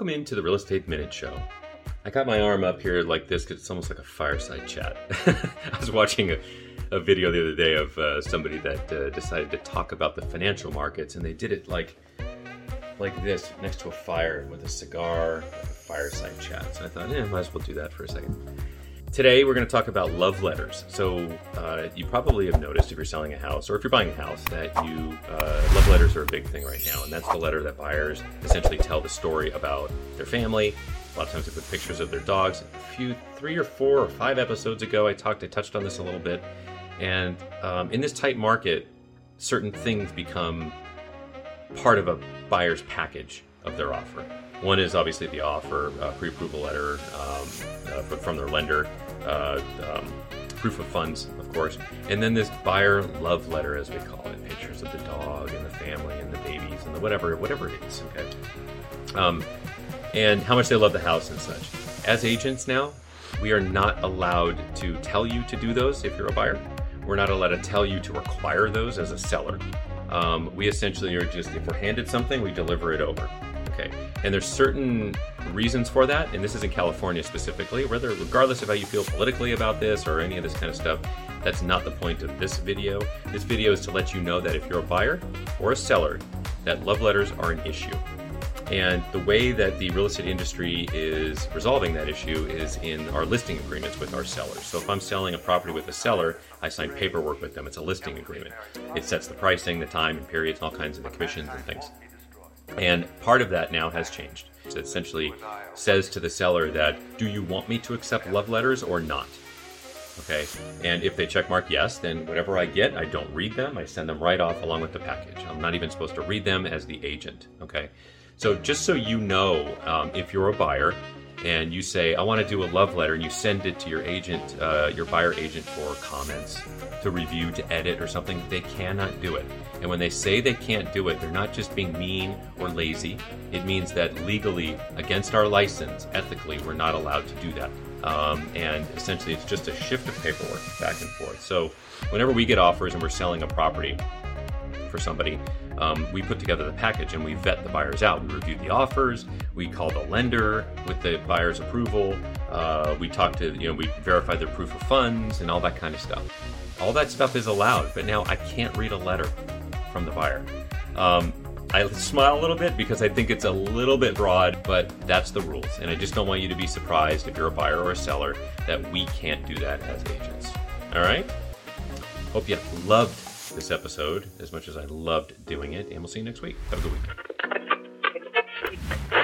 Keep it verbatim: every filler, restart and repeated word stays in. Welcome into the Real Estate Minute Show. I got my arm up here like this because it's almost like a fireside chat. I was watching a, a video the other day of uh, somebody that uh, decided to talk about the financial markets, and they did it like like this next to a fire with a cigar, like a fireside chat. So I thought, yeah, might as well do that for a second. Today we're going to talk about love letters. So uh, you probably have noticed if you're selling a house or if you're buying a house that you uh, love letters are a big thing right now, and that's the letter that buyers essentially tell the story about their family. A lot of times they put pictures of their dogs. A few, three or four or five episodes ago, I talked, I touched on this a little bit, and um, in this tight market, certain things become part of a buyer's package of their offer. One is obviously the offer, uh, pre-approval letter um, uh, from their lender, uh, um, proof of funds, of course, and then this buyer love letter, as we call it, pictures of the dog and the family and the babies and the whatever, whatever it is, okay? Um, and how much they love the house and such. As agents now, we are not allowed to tell you to do those if you're a buyer. We're not allowed to tell you to require those as a seller. Um, we essentially are just, if we're handed something, we deliver it over. Okay. And there's certain reasons for that, and this is in California specifically, whether regardless of how you feel politically about this or any of this kind of stuff, that's not the point of this video. This video is to let you know that if you're a buyer or a seller, that love letters are an issue. And the way that the real estate industry is resolving that issue is in our listing agreements with our sellers. So if I'm selling a property with a seller, I sign paperwork with them. It's a listing agreement. It sets the pricing, the time and periods, and all kinds of the commissions and things. And part of that now has changed. It essentially says to the seller that, do you want me to accept love letters or not? Okay. And if they check mark yes, then whatever I get, I don't read them. I send them right off along with the package. I'm not even supposed to read them as the agent. Okay. So just so you know, um, if you're a buyer and you say, I want to do a love letter, and you send it to your agent, uh, your buyer agent for comments, to review, to edit or something, they cannot do it. And when they say they can't do it, they're not just being mean or lazy. It means that legally, against our license, ethically, we're not allowed to do that. Um, and essentially, it's just a shift of paperwork back and forth. So whenever we get offers and we're selling a property for somebody, Um, we put together the package and we vet the buyers out. We review the offers. We call the lender with the buyer's approval. Uh, we talk to, you know, we verify their proof of funds and all that kind of stuff. All that stuff is allowed, but now I can't read a letter from the buyer. Um, I smile a little bit because I think it's a little bit broad, but that's the rules. And I just don't want you to be surprised if you're a buyer or a seller that we can't do that as agents. All right? Hope you loved this episode as much as I loved doing it, and we'll see you next week. Have a good week.